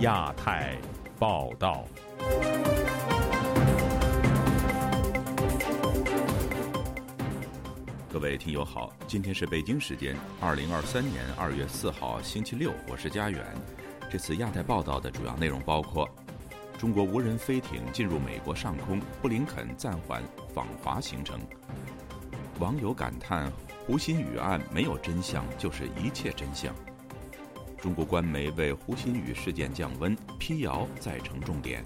亚太报道。各位听友好，今天是北京时间2023年2月4号星期六，我是佳远。这次亚太报道的主要内容包括：中国无人飞艇进入美国上空，布林肯暂缓访华行程；网友感叹胡鑫宇案没有真相就是一切真相；中国官媒为胡鑫宇事件降温，辟谣再成重点；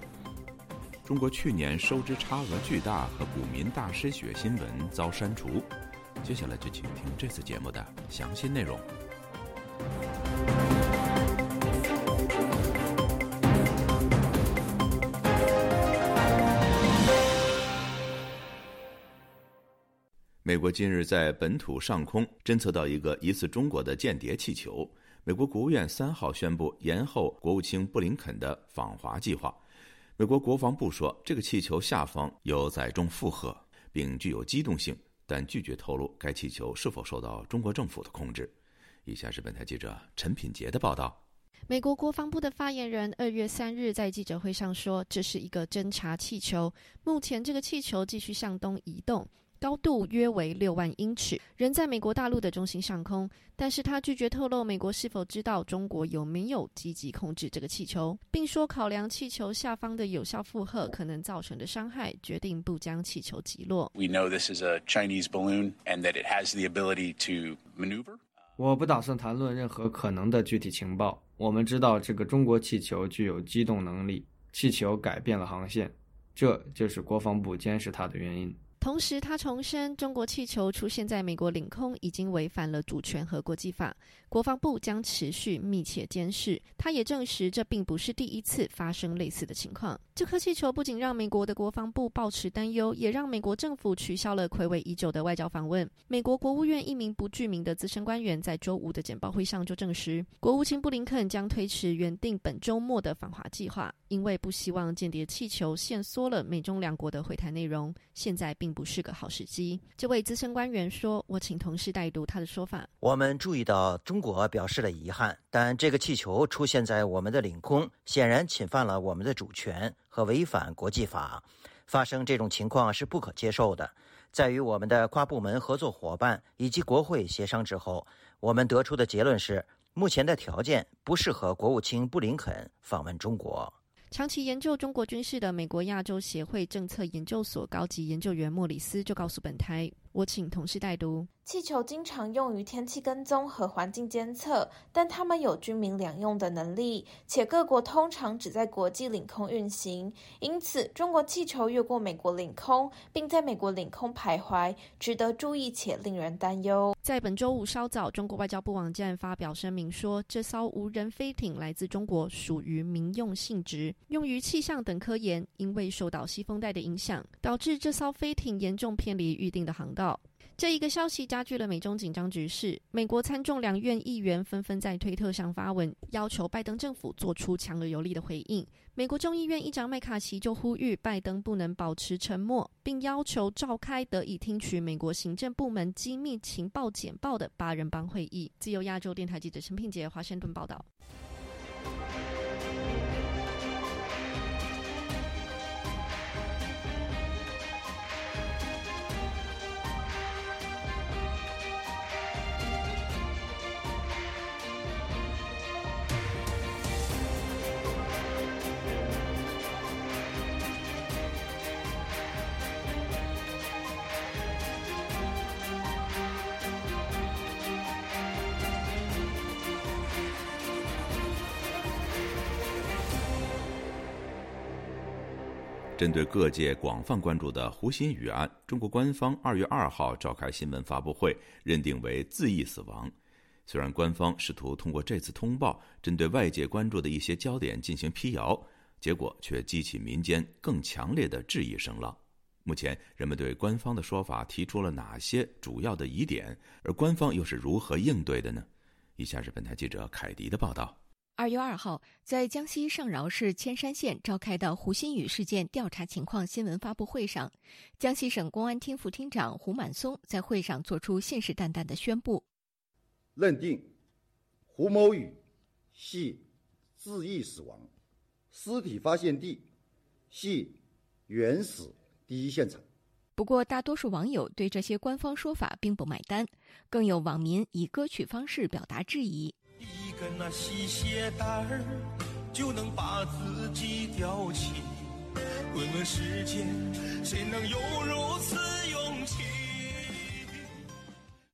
中国去年收支差额巨大和股民大失血新闻遭删除。接下来就请听这次节目的详细内容。美国近日在本土上空侦测到一个疑似中国的间谍气球。美国国务院3号宣布延后国务卿布林肯的访华计划。美国国防部说，这个气球下方有载重负荷，并具有机动性，但拒绝透露该气球是否受到中国政府的控制。以下是本台记者陈品杰的报道。美国国防部的发言人2月3日在记者会上说，这是一个侦察气球，目前这个气球继续向东移动，高度约为6万英尺，仍在美国大陆的中心上空，但是他拒绝透露美国是否知道中国有没有积极控制这个气球，并说考量气球下方的有效负荷可能造成的伤害，决定不将气球击落。We know this is a Chinese balloon and that it has the ability to maneuver. 我不打算谈论任何可能的具体情报。我们知道这个中国气球具有机动能力，气球改变了航线，这就是国防部监视它的原因。同时他重申，中国气球出现在美国领空已经违反了主权和国际法，国防部将持续密切监视。他也证实，这并不是第一次发生类似的情况。这颗气球不仅让美国的国防部抱持担忧，也让美国政府取消了睽违已久的外交访问。美国国务院一名不具名的资深官员在周五的简报会上就证实，国务卿布林肯将推迟原定本周末的访华计划，因为不希望间谍气球限缩了美中两国的会谈内容，现在并不是个好时机。这位资深官员说，我请同事代读他的说法。我们注意到中国表示了遗憾，但这个气球出现在我们的领空，显然侵犯了我们的主权和违反国际法。发生这种情况是不可接受的。在与我们的跨部门合作伙伴以及国会协商之后，我们得出的结论是，目前的条件不适合国务卿布林肯访问中国。长期研究中国军事的美国亚洲协会政策研究所高级研究员莫里斯就告诉本台，我请同事代读。气球经常用于天气跟踪和环境监测，但它们有军民两用的能力，且各国通常只在国际领空运行。因此，中国气球越过美国领空，并在美国领空徘徊，值得注意且令人担忧。在本周五稍早，中国外交部网站发表声明说，这艘无人飞艇来自中国，属于民用性质，用于气象等科研。因为受到西风带的影响，导致这艘飞艇严重偏离预定的航道。这一个消息加剧了美中紧张局势，美国参众两院议员纷纷在推特上发文，要求拜登政府做出强而有力的回应。美国众议院议长麦卡锡就呼吁拜登不能保持沉默，并要求召开得以听取美国行政部门机密情报简报的8人帮会议。自由亚洲电台记者陈品杰，华盛顿报道。针对各界广泛关注的胡鑫宇案，中国官方2月2号召开新闻发布会，认定为自缢死亡。虽然官方试图通过这次通报针对外界关注的一些焦点进行辟谣，结果却激起民间更强烈的质疑声浪。目前人们对官方的说法提出了哪些主要的疑点，而官方又是如何应对的呢？以下是本台记者凯迪的报道。2月2号，在江西上饶市铅山县召开的胡鑫宇事件调查情况新闻发布会上，江西省公安厅副厅长胡满松在会上作出信誓旦旦的宣布，认定胡某宇系自缢死亡。尸体发现地系原始第一现场。不过，大多数网友对这些官方说法并不买单，更有网民以歌曲方式表达质疑。一根那细鞋带儿就能把自己吊起，问问世界，谁能有如此勇气？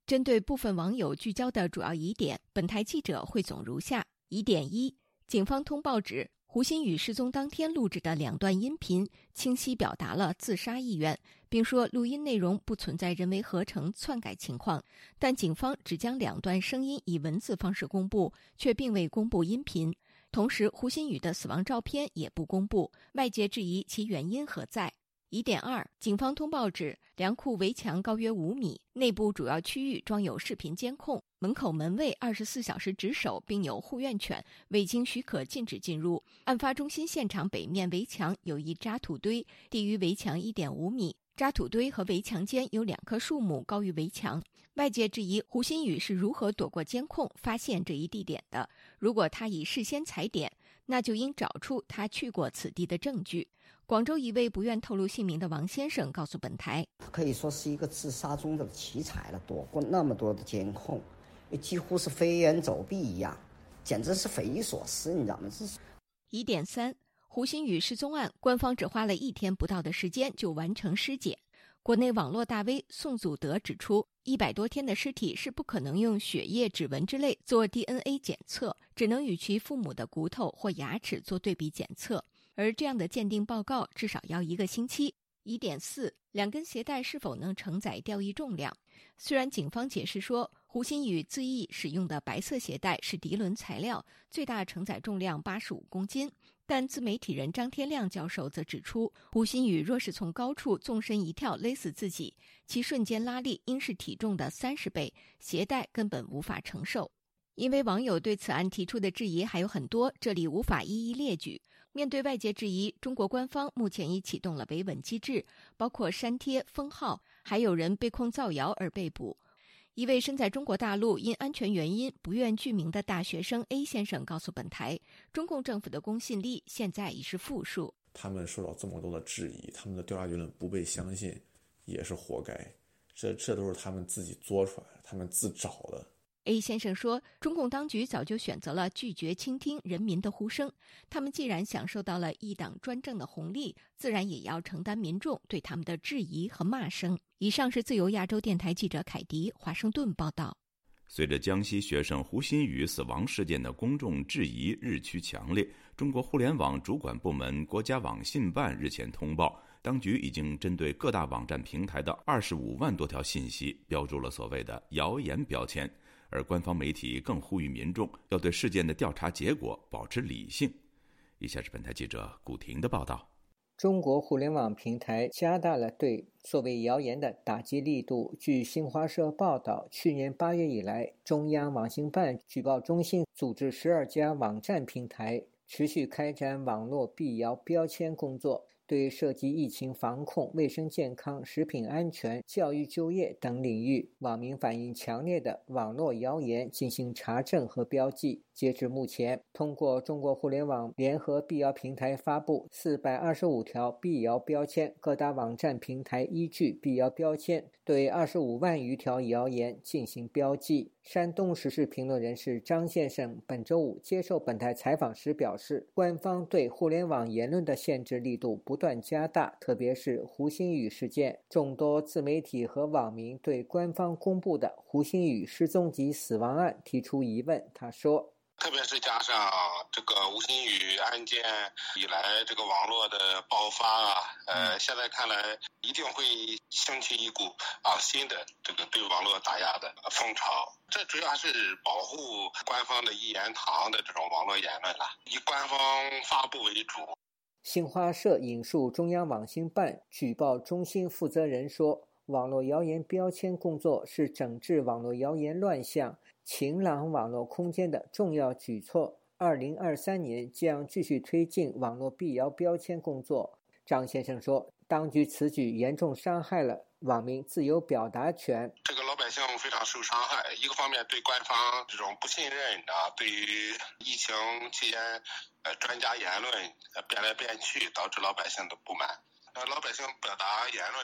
针对部分网友聚焦的主要疑点，本台记者汇总如下：疑点一，警方通报指，胡鑫宇失踪当天录制的2段音频清晰表达了自杀意愿，并说录音内容不存在人为合成篡改情况，但警方只将2段声音以文字方式公布，却并未公布音频。同时，胡鑫宇的死亡照片也不公布，外界质疑其原因何在。疑点二，警方通报指，粮库围墙高约5米，内部主要区域装有视频监控，门口门卫24小时值守，并有护院犬，未经许可禁止进入。案发中心现场北面围墙有一渣土堆，低于围墙1.5米，渣土堆和围墙间有2棵树木高于围墙。外界质疑胡鑫宇是如何躲过监控发现这一地点的，如果他已事先踩点，那就应找出他去过此地的证据。广州一位不愿透露姓名的王先生告诉本台，可以说是一个自杀中的奇才了，躲过那么多的监控，几乎是飞檐走壁一样，简直是匪夷所思，你知道吗？疑点三，胡鑫宇失踪案官方只花了1天不到的时间就完成尸检。国内网络大 V 宋祖德指出，100多天的尸体是不可能用血液、指纹之类做 DNA 检测，只能与其父母的骨头或牙齿做对比检测，而这样的鉴定报告至少要1个星期。疑点四，2根鞋带是否能承载吊唁重量？虽然警方解释说，胡鑫宇自缢使用的白色鞋带是涤纶材料，最大承载重量85公斤。但自媒体人张天亮教授则指出，胡鑫宇若是从高处纵身一跳勒死自己，其瞬间拉力应是体重的30倍，鞋带根本无法承受。因为网友对此案提出的质疑还有很多，这里无法一一列举。面对外界质疑，中国官方目前已启动了维稳机制，包括删帖、封号，还有人被控造谣而被捕。一位身在中国大陆、因安全原因不愿具名的大学生 A 先生告诉本台，中共政府的公信力现在已是负数。他们受到这么多的质疑，他们的调查舆论不被相信，也是活该。这都是他们自己作出来，他们自找的。A 先生说，中共当局早就选择了拒绝倾听人民的呼声，他们既然享受到了一党专政的红利，自然也要承担民众对他们的质疑和骂声。以上是自由亚洲电台记者凯迪华盛顿报道。随着江西学生胡鑫宇死亡事件的公众质疑日趋强烈，中国互联网主管部门国家网信办日前通报，当局已经针对各大网站平台的25万多条信息标注了所谓的谣言标签，而官方媒体更呼吁民众要对事件的调查结果保持理性。以下是本台记者古婷的报道。中国互联网平台加大了对所谓谣言的打击力度。据新华社报道，去年8月以来，中央网信办举报中心组织12家网站平台持续开展网络辟谣标签工作，对涉及疫情防控、卫生健康、食品安全、教育就业等领域网民反映强烈的网络谣言进行查证和标记。截至目前，通过中国互联网联合辟谣平台发布425条辟谣标签，各大网站平台依据辟谣标签对25万余条谣言进行标记。山东时事评论人士张先生本周5接受本台采访时表示，官方对互联网言论的限制力度不断加大，特别是胡鑫宇事件，众多自媒体和网民对官方公布的胡鑫宇失踪及死亡案提出疑问。他说，特别是加上这个胡鑫宇案件以来这个网络的爆发现在看来一定会兴起一股新的这个对网络打压的风潮。这主要是保护官方的一言堂的这种网络言论以官方发布为主。新华社引述中央网信办举报中心负责人说，网络谣言标签工作是整治网络谣言乱象、晴朗网络空间的重要举措，2023年将继续推进网络辟谣标签工作。张先生说，当局此举严重伤害了网民自由表达权。这个老百姓非常受伤害，一个方面对官方这种不信任啊，对于疫情期间专家言论变来变去，导致老百姓的不满。老百姓表达言论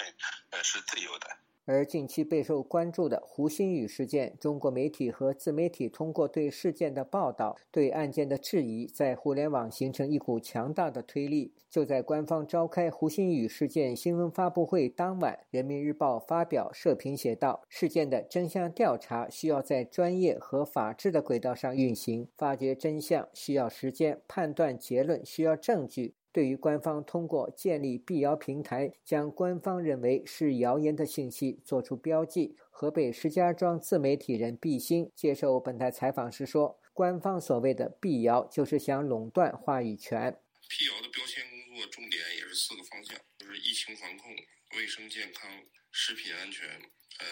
是自由的。而近期备受关注的胡鑫宇事件，中国媒体和自媒体通过对事件的报道、对案件的质疑，在互联网形成一股强大的推力。就在官方召开胡鑫宇事件新闻发布会当晚，人民日报发表社评写道：事件的真相调查需要在专业和法治的轨道上运行，发掘真相需要时间，判断结论需要证据。对于官方通过建立辟谣平台，将官方认为是谣言的信息做出标记，河北石家庄自媒体人毕鑫接受本台采访时说，官方所谓的辟谣就是想垄断话语权。辟谣的标签工作重点也是4个方向，就是疫情防控、卫生健康、食品安全、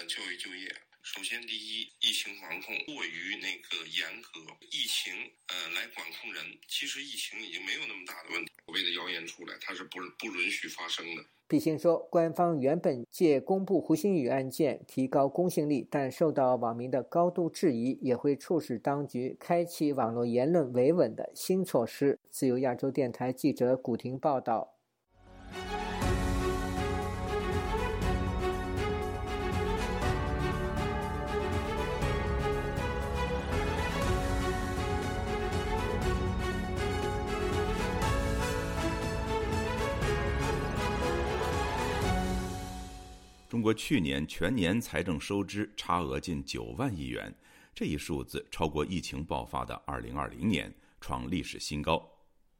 教育就业。首先第一，疫情防控过于那个严格，疫情来管控人，其实疫情已经没有那么大的问题，所谓的谣言出来它是不允许发生的。毕鑫说，官方原本借公布胡鑫宇案件提高公信力，但受到网民的高度质疑，也会促使当局开启网络言论维稳的新措施。自由亚洲电台记者古婷报道。中国去年全年财政收支差额近9万亿元，这一数字超过疫情爆发的2020年，创历史新高。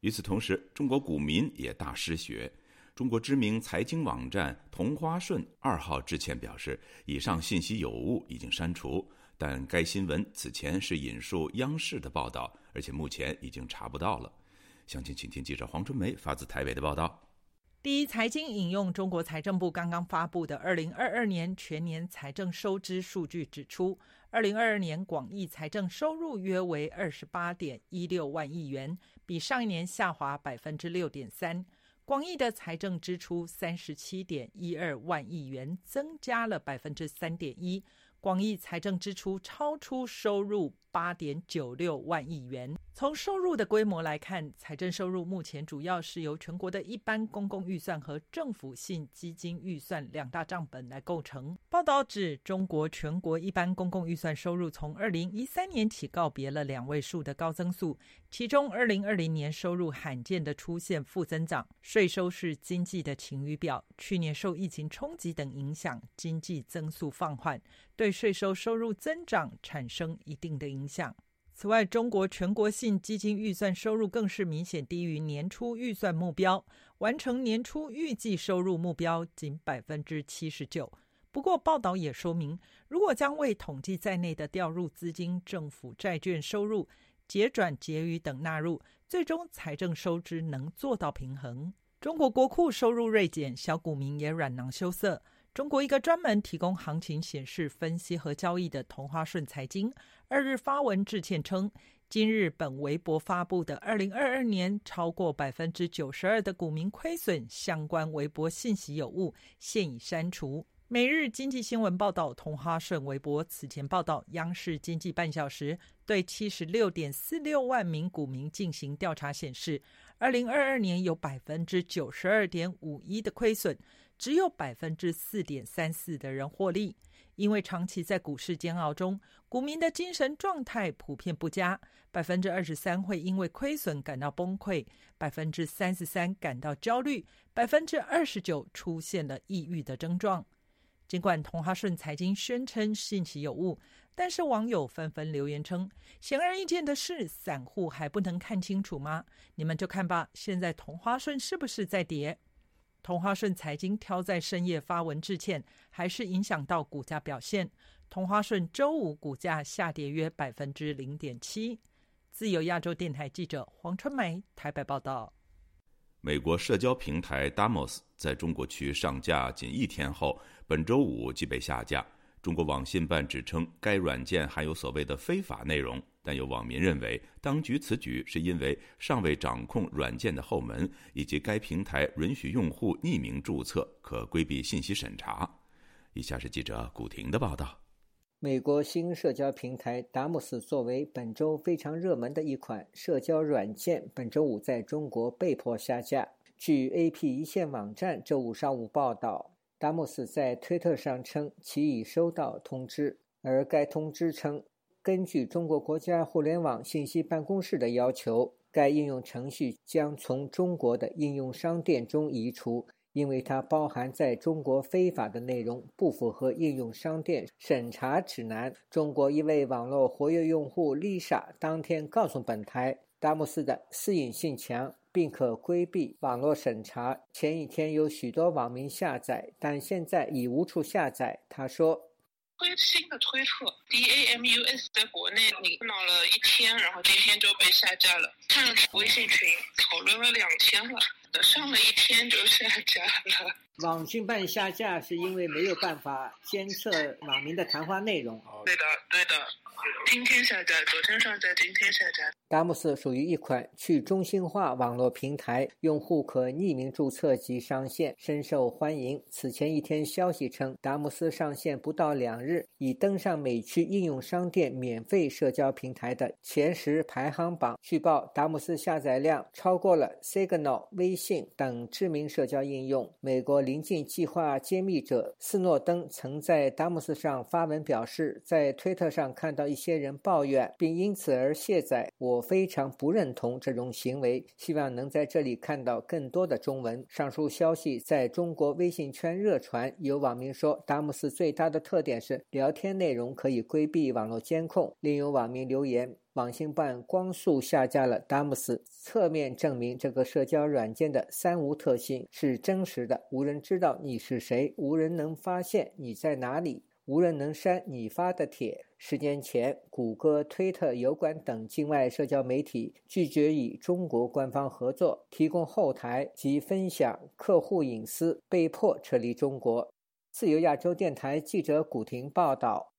与此同时，中国股民也大失血。中国知名财经网站同花顺2号致歉表示，以上信息有误，已经删除，但该新闻此前是引述央视的报道，而且目前已经查不到了。详情请听记者黄春梅发自台北的报道。第一财经引用中国财政部刚刚发布的2022年全年财政收支数据指出，2022年广义财政收入约为 28.16 万亿元，比上一年下滑 6.3%， 广义的财政支出 37.12 万亿元，增加了 3.1%， 广义财政支出超出收入 8.96 万亿元。从收入的规模来看，财政收入目前主要是由全国的一般公共预算和政府性基金预算2大账本来构成。报道指，中国全国一般公共预算收入从2013年起告别了2位数的高增速，其中2020年收入罕见的出现负增长。税收是经济的晴雨表，去年受疫情冲击等影响，经济增速放缓，对税收收入增长产生一定的影响。此外，中国全国性基金预算收入更是明显低于年初预算目标，完成年初预计收入目标仅 79%。 不过报道也说明，如果将未统计在内的调入资金、政府债券收入、结转结余等纳入，最终财政收支能做到平衡。中国国库收入锐减，小股民也软囊羞涩。中国一个专门提供行情显示分析和交易的同花顺财经2日发文致歉称，今日本微博发布的2022年超过 92% 的股民亏损相关微博信息有误，现已删除。每日经济新闻报道同花顺微博此前报道，央视经济半小时对 76.46 万名股民进行调查显示，2022年有 92.51% 的亏损，只有 4.34% 的人获利。因为长期在股市煎熬中，股民的精神状态普遍不佳， 23% 会因为亏损感到崩溃， 33% 感到焦虑， 29% 出现了抑郁的症状。尽管同花顺财经宣称信息有误，但是网友纷纷留言称，显而易见的是，散户还不能看清楚吗？你们就看吧，现在同花顺是不是在跌？同花顺财经挑在深夜发文致歉，还是影响到股价表现。同花顺周五股价下跌约 0.7%。 自由亚洲电台记者黄春梅台北报道。美国社交平台 Damos 在中国区上架仅1天后，本周5即被下架。中国网信办指称该软件含有所谓的非法内容，但有网民认为，当局此举是因为尚未掌控软件的后门，以及该平台允许用户匿名注册，可规避信息审查。以下是记者古婷的报道。美国新社交平台达姆斯作为本周非常热门的一款社交软件，本周五在中国被迫下架。据 AP 一线网站周五上午报道，达姆斯在推特上称其已收到通知，而该通知称，根据中国国家互联网信息办公室的要求，该应用程序将从中国的应用商店中移除，因为它包含在中国非法的内容，不符合应用商店审查指南。中国一位网络活跃用户 Lisa 当天告诉本台，达姆斯的私隐性强，并可规避网络审查。前一天有许多网民下载，但现在已无处下载。她说，新的推特 DAMUS 在国内你闹了一天，然后今天就被下架了。看了微信群讨论了2000了，上了一天就下架了。网信办下架是因为没有办法监测网民的谈话内容。对的，今天下架，昨天上架，今天下架。达姆斯属于一款去中心化网络平台，用户可匿名注册及上线，深受欢迎。此前一天消息称，达姆斯上线不到2日，已登上美区应用商店免费社交平台的前10排行榜。据报，达姆斯下载量超过了 Signal、微信等知名社交应用。美国临近计划揭秘者斯诺登曾在达姆斯上发文表示，在推特上看到一些人抱怨并因此而卸载，我非常不认同这种行为，希望能在这里看到更多的中文。上述消息在中国微信圈热传，有网民说达姆斯最大的特点是聊天内容可以规避网络监控。另有网民留言，网信办光速下架了达姆斯，侧面证明这个社交软件的3无特性是真实的：无人知道你是谁，无人能发现你在哪里，无人能删你发的帖。时间前，谷歌、推特、油管等境外社交媒体拒绝与中国官方合作，提供后台及分享客户隐私，被迫撤离中国。自由亚洲电台记者古婷报道。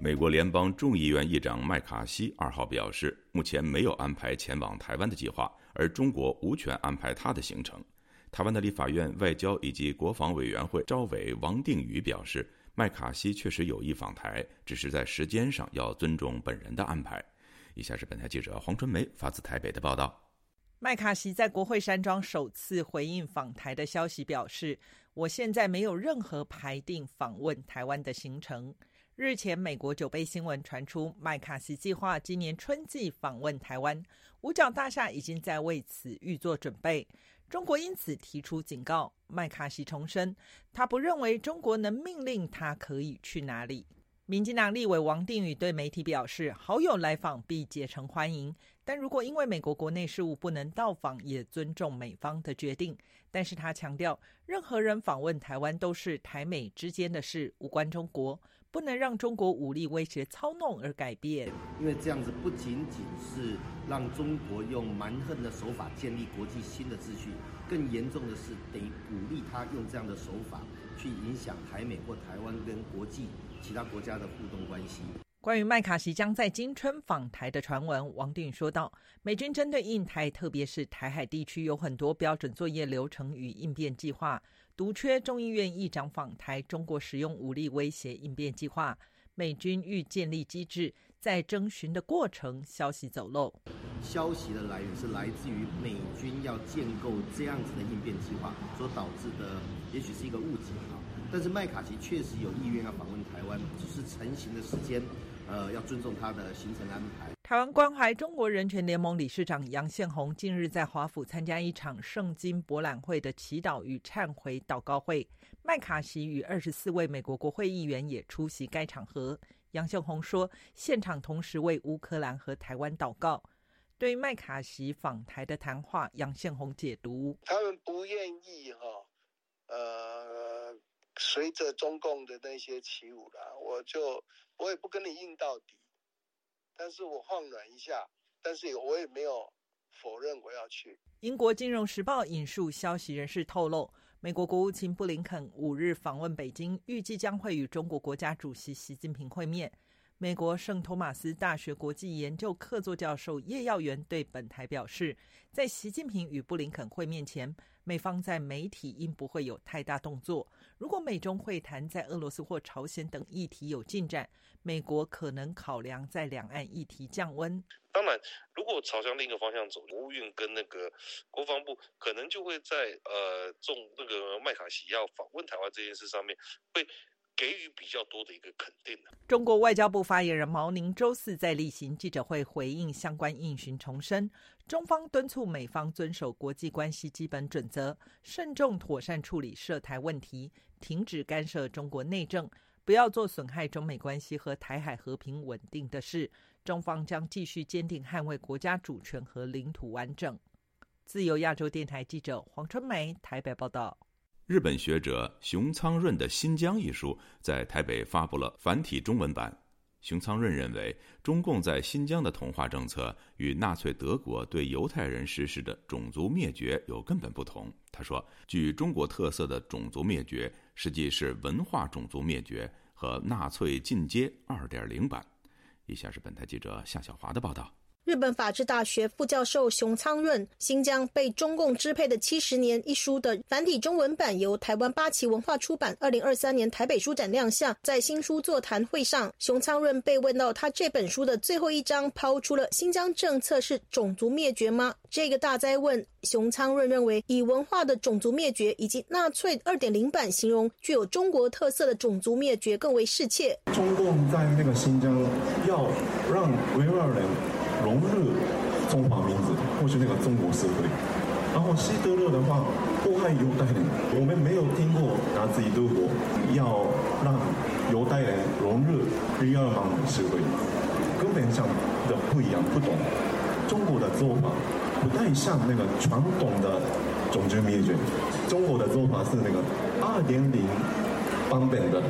美国联邦众议院议长麦卡锡2号表示，目前没有安排前往台湾的计划，而中国无权安排他的行程。台湾的立法院外交以及国防委员会召委王定宇表示，麦卡锡确实有意访台，只是在时间上要尊重本人的安排。以下是本台记者黄春梅发自台北的报道。麦卡锡在国会山庄首次回应访台的消息表示，我现在没有任何排定访问台湾的行程。日前，美国9杯新闻传出麦卡锡计划今年春季访问台湾，五角大厦已经在为此预做准备。中国因此提出警告。麦卡锡重申，他不认为中国能命令他可以去哪里。民进党立委王定宇对媒体表示，好友来访必竭诚欢迎，但如果因为美国国内事务不能到访，也尊重美方的决定。但是他强调，任何人访问台湾都是台美之间的事，无关中国，不能让中国武力威胁操弄而改变，因为这样子不仅仅是让中国用蛮横的手法建立国际新的秩序，更严重的是得鼓励他用这样的手法去影响台美或台湾跟国际其他国家的互动关系。关于麦卡锡将在今春访台的传闻，王定宇说道，美军针对印台特别是台海地区有很多标准作业流程与应变计划，独缺众议院议长访台，中国使用武力威胁应变计划，美军欲建立机制，在征询的过程消息走漏。消息的来源是来自于美军要建构这样子的应变计划所导致的，也许是一个误解。但是麦卡锡确实有意愿要访问台湾，只是成型的时间要尊重他的行程安排。台湾关怀中国人权联盟理事长杨宪宏近日在华府参加一场圣经博览会的祈祷与忏悔祷告会，麦卡锡与24位美国国会议员也出席该场合。杨宪宏说，现场同时为乌克兰和台湾祷告。对于麦卡锡访台的谈话，杨宪宏解读，他们不愿意随着中共的那些起舞啦，我也不跟你硬到底，但是我放软一下，但是我也没有否认我要去。英国金融时报引述消息人士透露，美国国务卿布林肯5日访问北京，预计将会与中国国家主席习近平会面。美国圣托马斯大学国际研究客座教授叶耀元对本台表示，在习近平与布林肯会面前，美方在媒体应不会有太大动作。如果美中会谈在俄罗斯或朝鲜等议题有进展，美国可能考量在两岸议题降温。当然，如果朝向另一个方向走，国务院跟那个国防部可能就会在那个麦卡锡要访问台湾这件事上面会给予比较多的一个肯定。中国外交部发言人毛宁周四在例行记者会回应相关应询，重申中方敦促美方遵守国际关系基本准则，慎重妥善处理涉台问题，停止干涉中国内政，不要做损害中美关系和台海和平稳定的事。中方将继续坚定捍卫国家主权和领土完整。自由亚洲电台记者黄春梅台北报道。日本学者熊仓润的《新疆》一书在台北发布了繁体中文版。熊仓润认为，中共在新疆的同化政策与纳粹德国对犹太人实施的种族灭绝有根本不同。他说，具中国特色的种族灭绝实际是文化种族灭绝和纳粹进阶 2.0 版。以下是本台记者夏小华的报道。日本法治大学副教授熊仓润《新疆被中共支配的70年》一书的繁体中文版由台湾八旗文化出版2023年台北书展亮相。在新书座谈会上，熊仓润被问到他这本书的最后一章抛出了新疆政策是种族灭绝吗这个大哉问。熊仓润认为，以文化的种族灭绝以及纳粹 2.0 版形容具有中国特色的种族灭绝更为适切。中共在那个新疆要让维吾尔人融入中华民族或是那个中国社会，然后希特勒的话迫害犹太人，我们没有听过拿自己德国要让犹太人融入日耳曼社会，根本上的不一样，不懂中国的做法不太像那个传统的种族灭绝，中国的做法是那个2.0版本的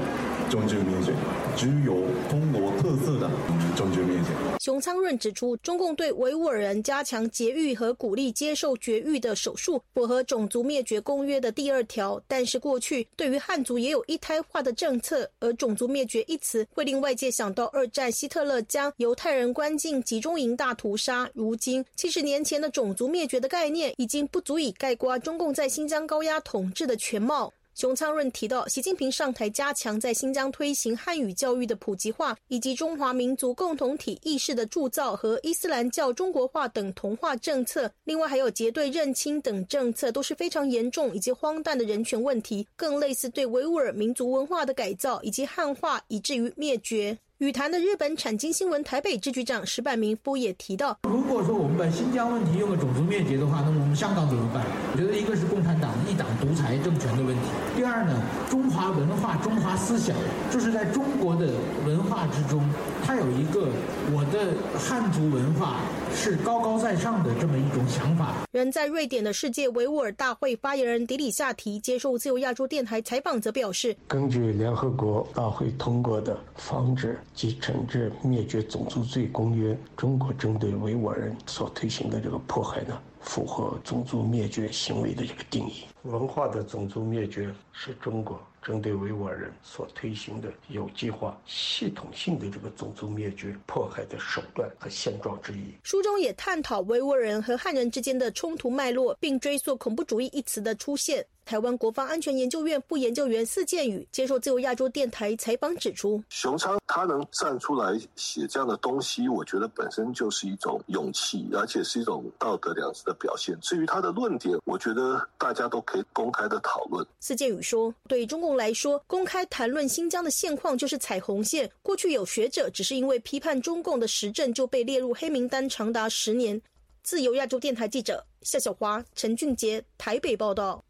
种族灭绝，只有中国特色的种族灭绝。熊仓润指出，中共对维吾尔人加强劫狱和鼓励接受绝育的手术，符合种族灭绝公约的第2条。但是过去对于汉族也有一胎化的政策，而种族灭绝一词会令外界想到二战希特勒将犹太人关进集中营大屠杀。如今70年前的种族灭绝的概念已经不足以概括中共在新疆高压统治的全貌。熊仓润提到，习近平上台加强在新疆推行汉语教育的普及化，以及中华民族共同体意识的铸造和伊斯兰教中国化等同化政策，另外还有结对认亲等政策，都是非常严重以及荒诞的人权问题，更类似对维吾尔民族文化的改造以及汉化，以至于灭绝。语坛的日本产经新闻台北支局长石坂明夫也提到，如果说我们把新疆问题用个种族灭绝的话，那么我们香港怎么办？我觉得一个是共产党一党独裁政权的问题，第二呢，中华文化、中华思想，就是在中国的文化之中，它有一个我的汉族文化是高高在上的这么一种想法。人在瑞典的世界维吾尔大会发言人迪里夏提接受自由亚洲电台采访则表示，根据联合国大会通过的防止及惩治灭绝种族罪公约，中国针对维吾尔人所推行的这个迫害呢，符合种族灭绝行为的这个定义。文化的种族灭绝是中国针对维吾尔人所推行的有计划、系统性的这个种族灭绝迫害的手段和现状之一。书中也探讨维吾尔人和汉人之间的冲突脉络，并追溯恐怖主义一词的出现。台湾国防安全研究院副研究员司建宇接受自由亚洲电台采访指出，熊昌他能站出来写这样的东西，我觉得本身就是一种勇气，而且是一种道德良知的表现。至于他的论点，我觉得大家都可以公开的讨论。司建宇说，对中共来说，公开谈论新疆的现况就是踩红线。过去有学者只是因为批判中共的时政就被列入黑名单长达10年。自由亚洲电台记者夏小华、陈俊杰台北报道。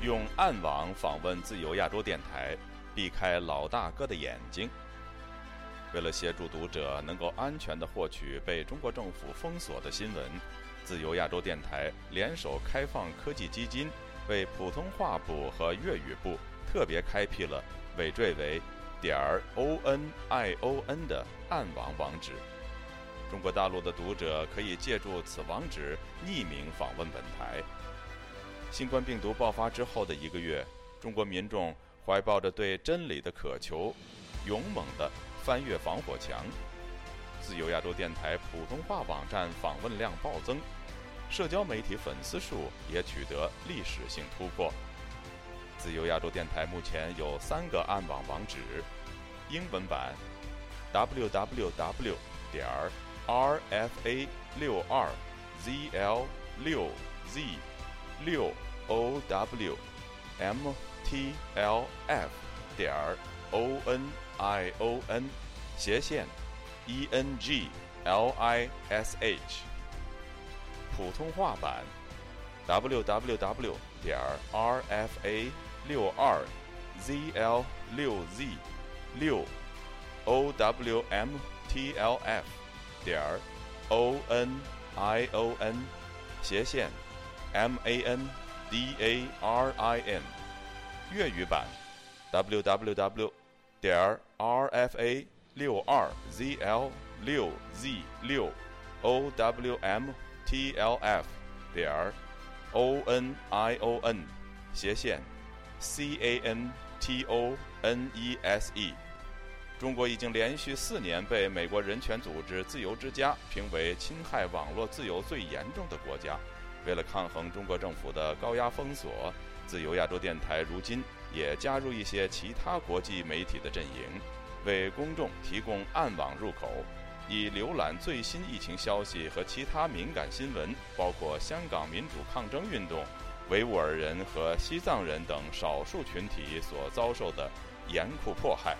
用暗网访问自由亚洲电台，避开老大哥的眼睛。为了协助读者能够安全地获取被中国政府封锁的新闻，自由亚洲电台联手开放科技基金，为普通话部和粤语部特别开辟了尾缀为 .onion 的暗网址。中国大陆的读者可以借助此网址匿名访问本台。新冠病毒爆发之后的1个月，中国民众怀抱着对真理的渴求，勇猛地翻越防火墙。自由亚洲电台普通话网站访问量暴增，社交媒体粉丝数也取得历史性突破。自由亚洲电台目前有3个暗网网址，英文版 www.lowzlozlowmtlf.onion/english， 普通话版 www.rfa62r zlozlowmtlf.onion/mandarin， 粤语版 www.rfa62r zlozlowmtlf.onion/cantonese。 中国已经连续4年被美国人权组织自由之家评为侵害网络自由最严重的国家。为了抗衡中国政府的高压封锁，自由亚洲电台如今也加入一些其他国际媒体的阵营，为公众提供暗网入口，以浏览最新疫情消息和其他敏感新闻，包括香港民主抗争运动、维吾尔人和西藏人等少数群体所遭受的严酷迫害。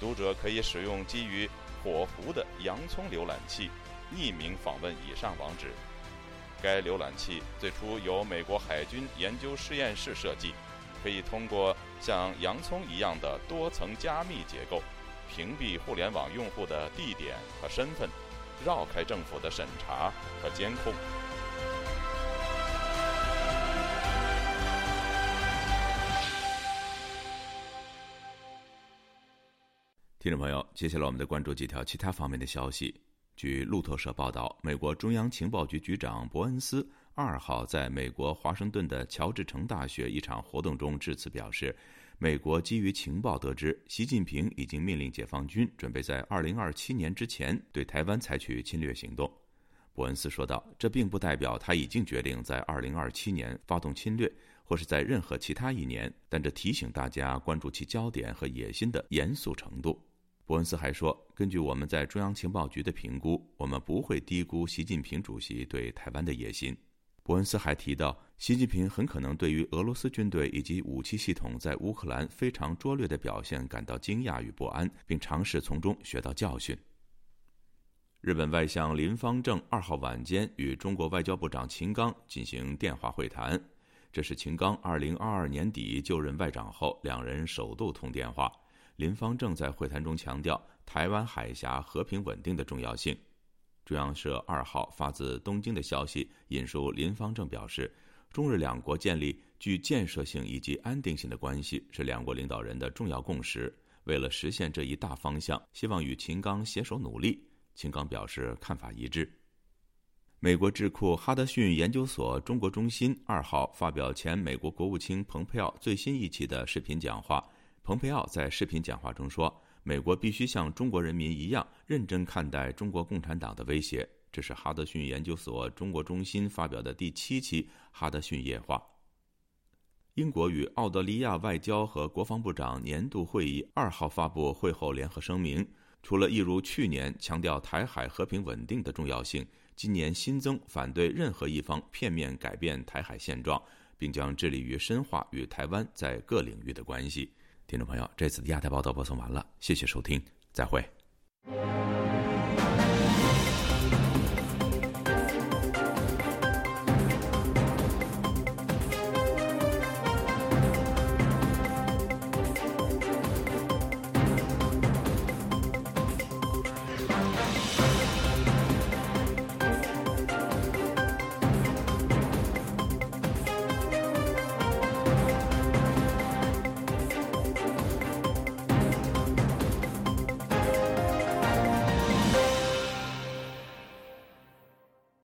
读者可以使用基于火狐的洋葱浏览器匿名访问以上网址。该浏览器最初由美国海军研究实验室设计，可以通过像洋葱一样的多层加密结构，屏蔽互联网用户的地点和身份，绕开政府的审查和监控。听众朋友，接下来我们再关注几条其他方面的消息。据路透社报道，美国中央情报局局长伯恩斯2号在美国华盛顿的乔治城大学一场活动中致辞表示，美国基于情报得知，习近平已经命令解放军准备在2027年之前对台湾采取侵略行动。伯恩斯说道，这并不代表他已经决定在2027年发动侵略，或是在任何其他一年，但这提醒大家关注其焦点和野心的严肃程度。伯恩斯还说，根据我们在中央情报局的评估，我们不会低估习近平主席对台湾的野心。伯恩斯还提到，习近平很可能对于俄罗斯军队以及武器系统在乌克兰非常拙劣的表现感到惊讶与不安，并尝试从中学到教训。日本外相林芳正2号晚间与中国外交部长秦刚进行电话会谈，这是秦刚2022年底就任外长后两人首度通电话。林芳正在会谈中强调台湾海峡和平稳定的重要性。中央社2号发自东京的消息引述林芳正表示，中日两国建立具建设性以及安定性的关系是两国领导人的重要共识。为了实现这一大方向，希望与秦刚携手努力。秦刚表示看法一致。美国智库哈德逊研究所中国中心2号发表前美国国务卿蓬佩奥最新一期的视频讲话。蓬佩奥在视频讲话中说，美国必须像中国人民一样认真看待中国共产党的威胁。这是哈德逊研究所中国中心发表的第7期哈德逊夜话。英国与澳大利亚外交和国防部长年度会议2号发布会后联合声明，除了一如去年强调台海和平稳定的重要性，今年新增反对任何一方片面改变台海现状，并将致力于深化与台湾在各领域的关系。听众朋友，这次的亚太报道播送完了，谢谢收听，再会。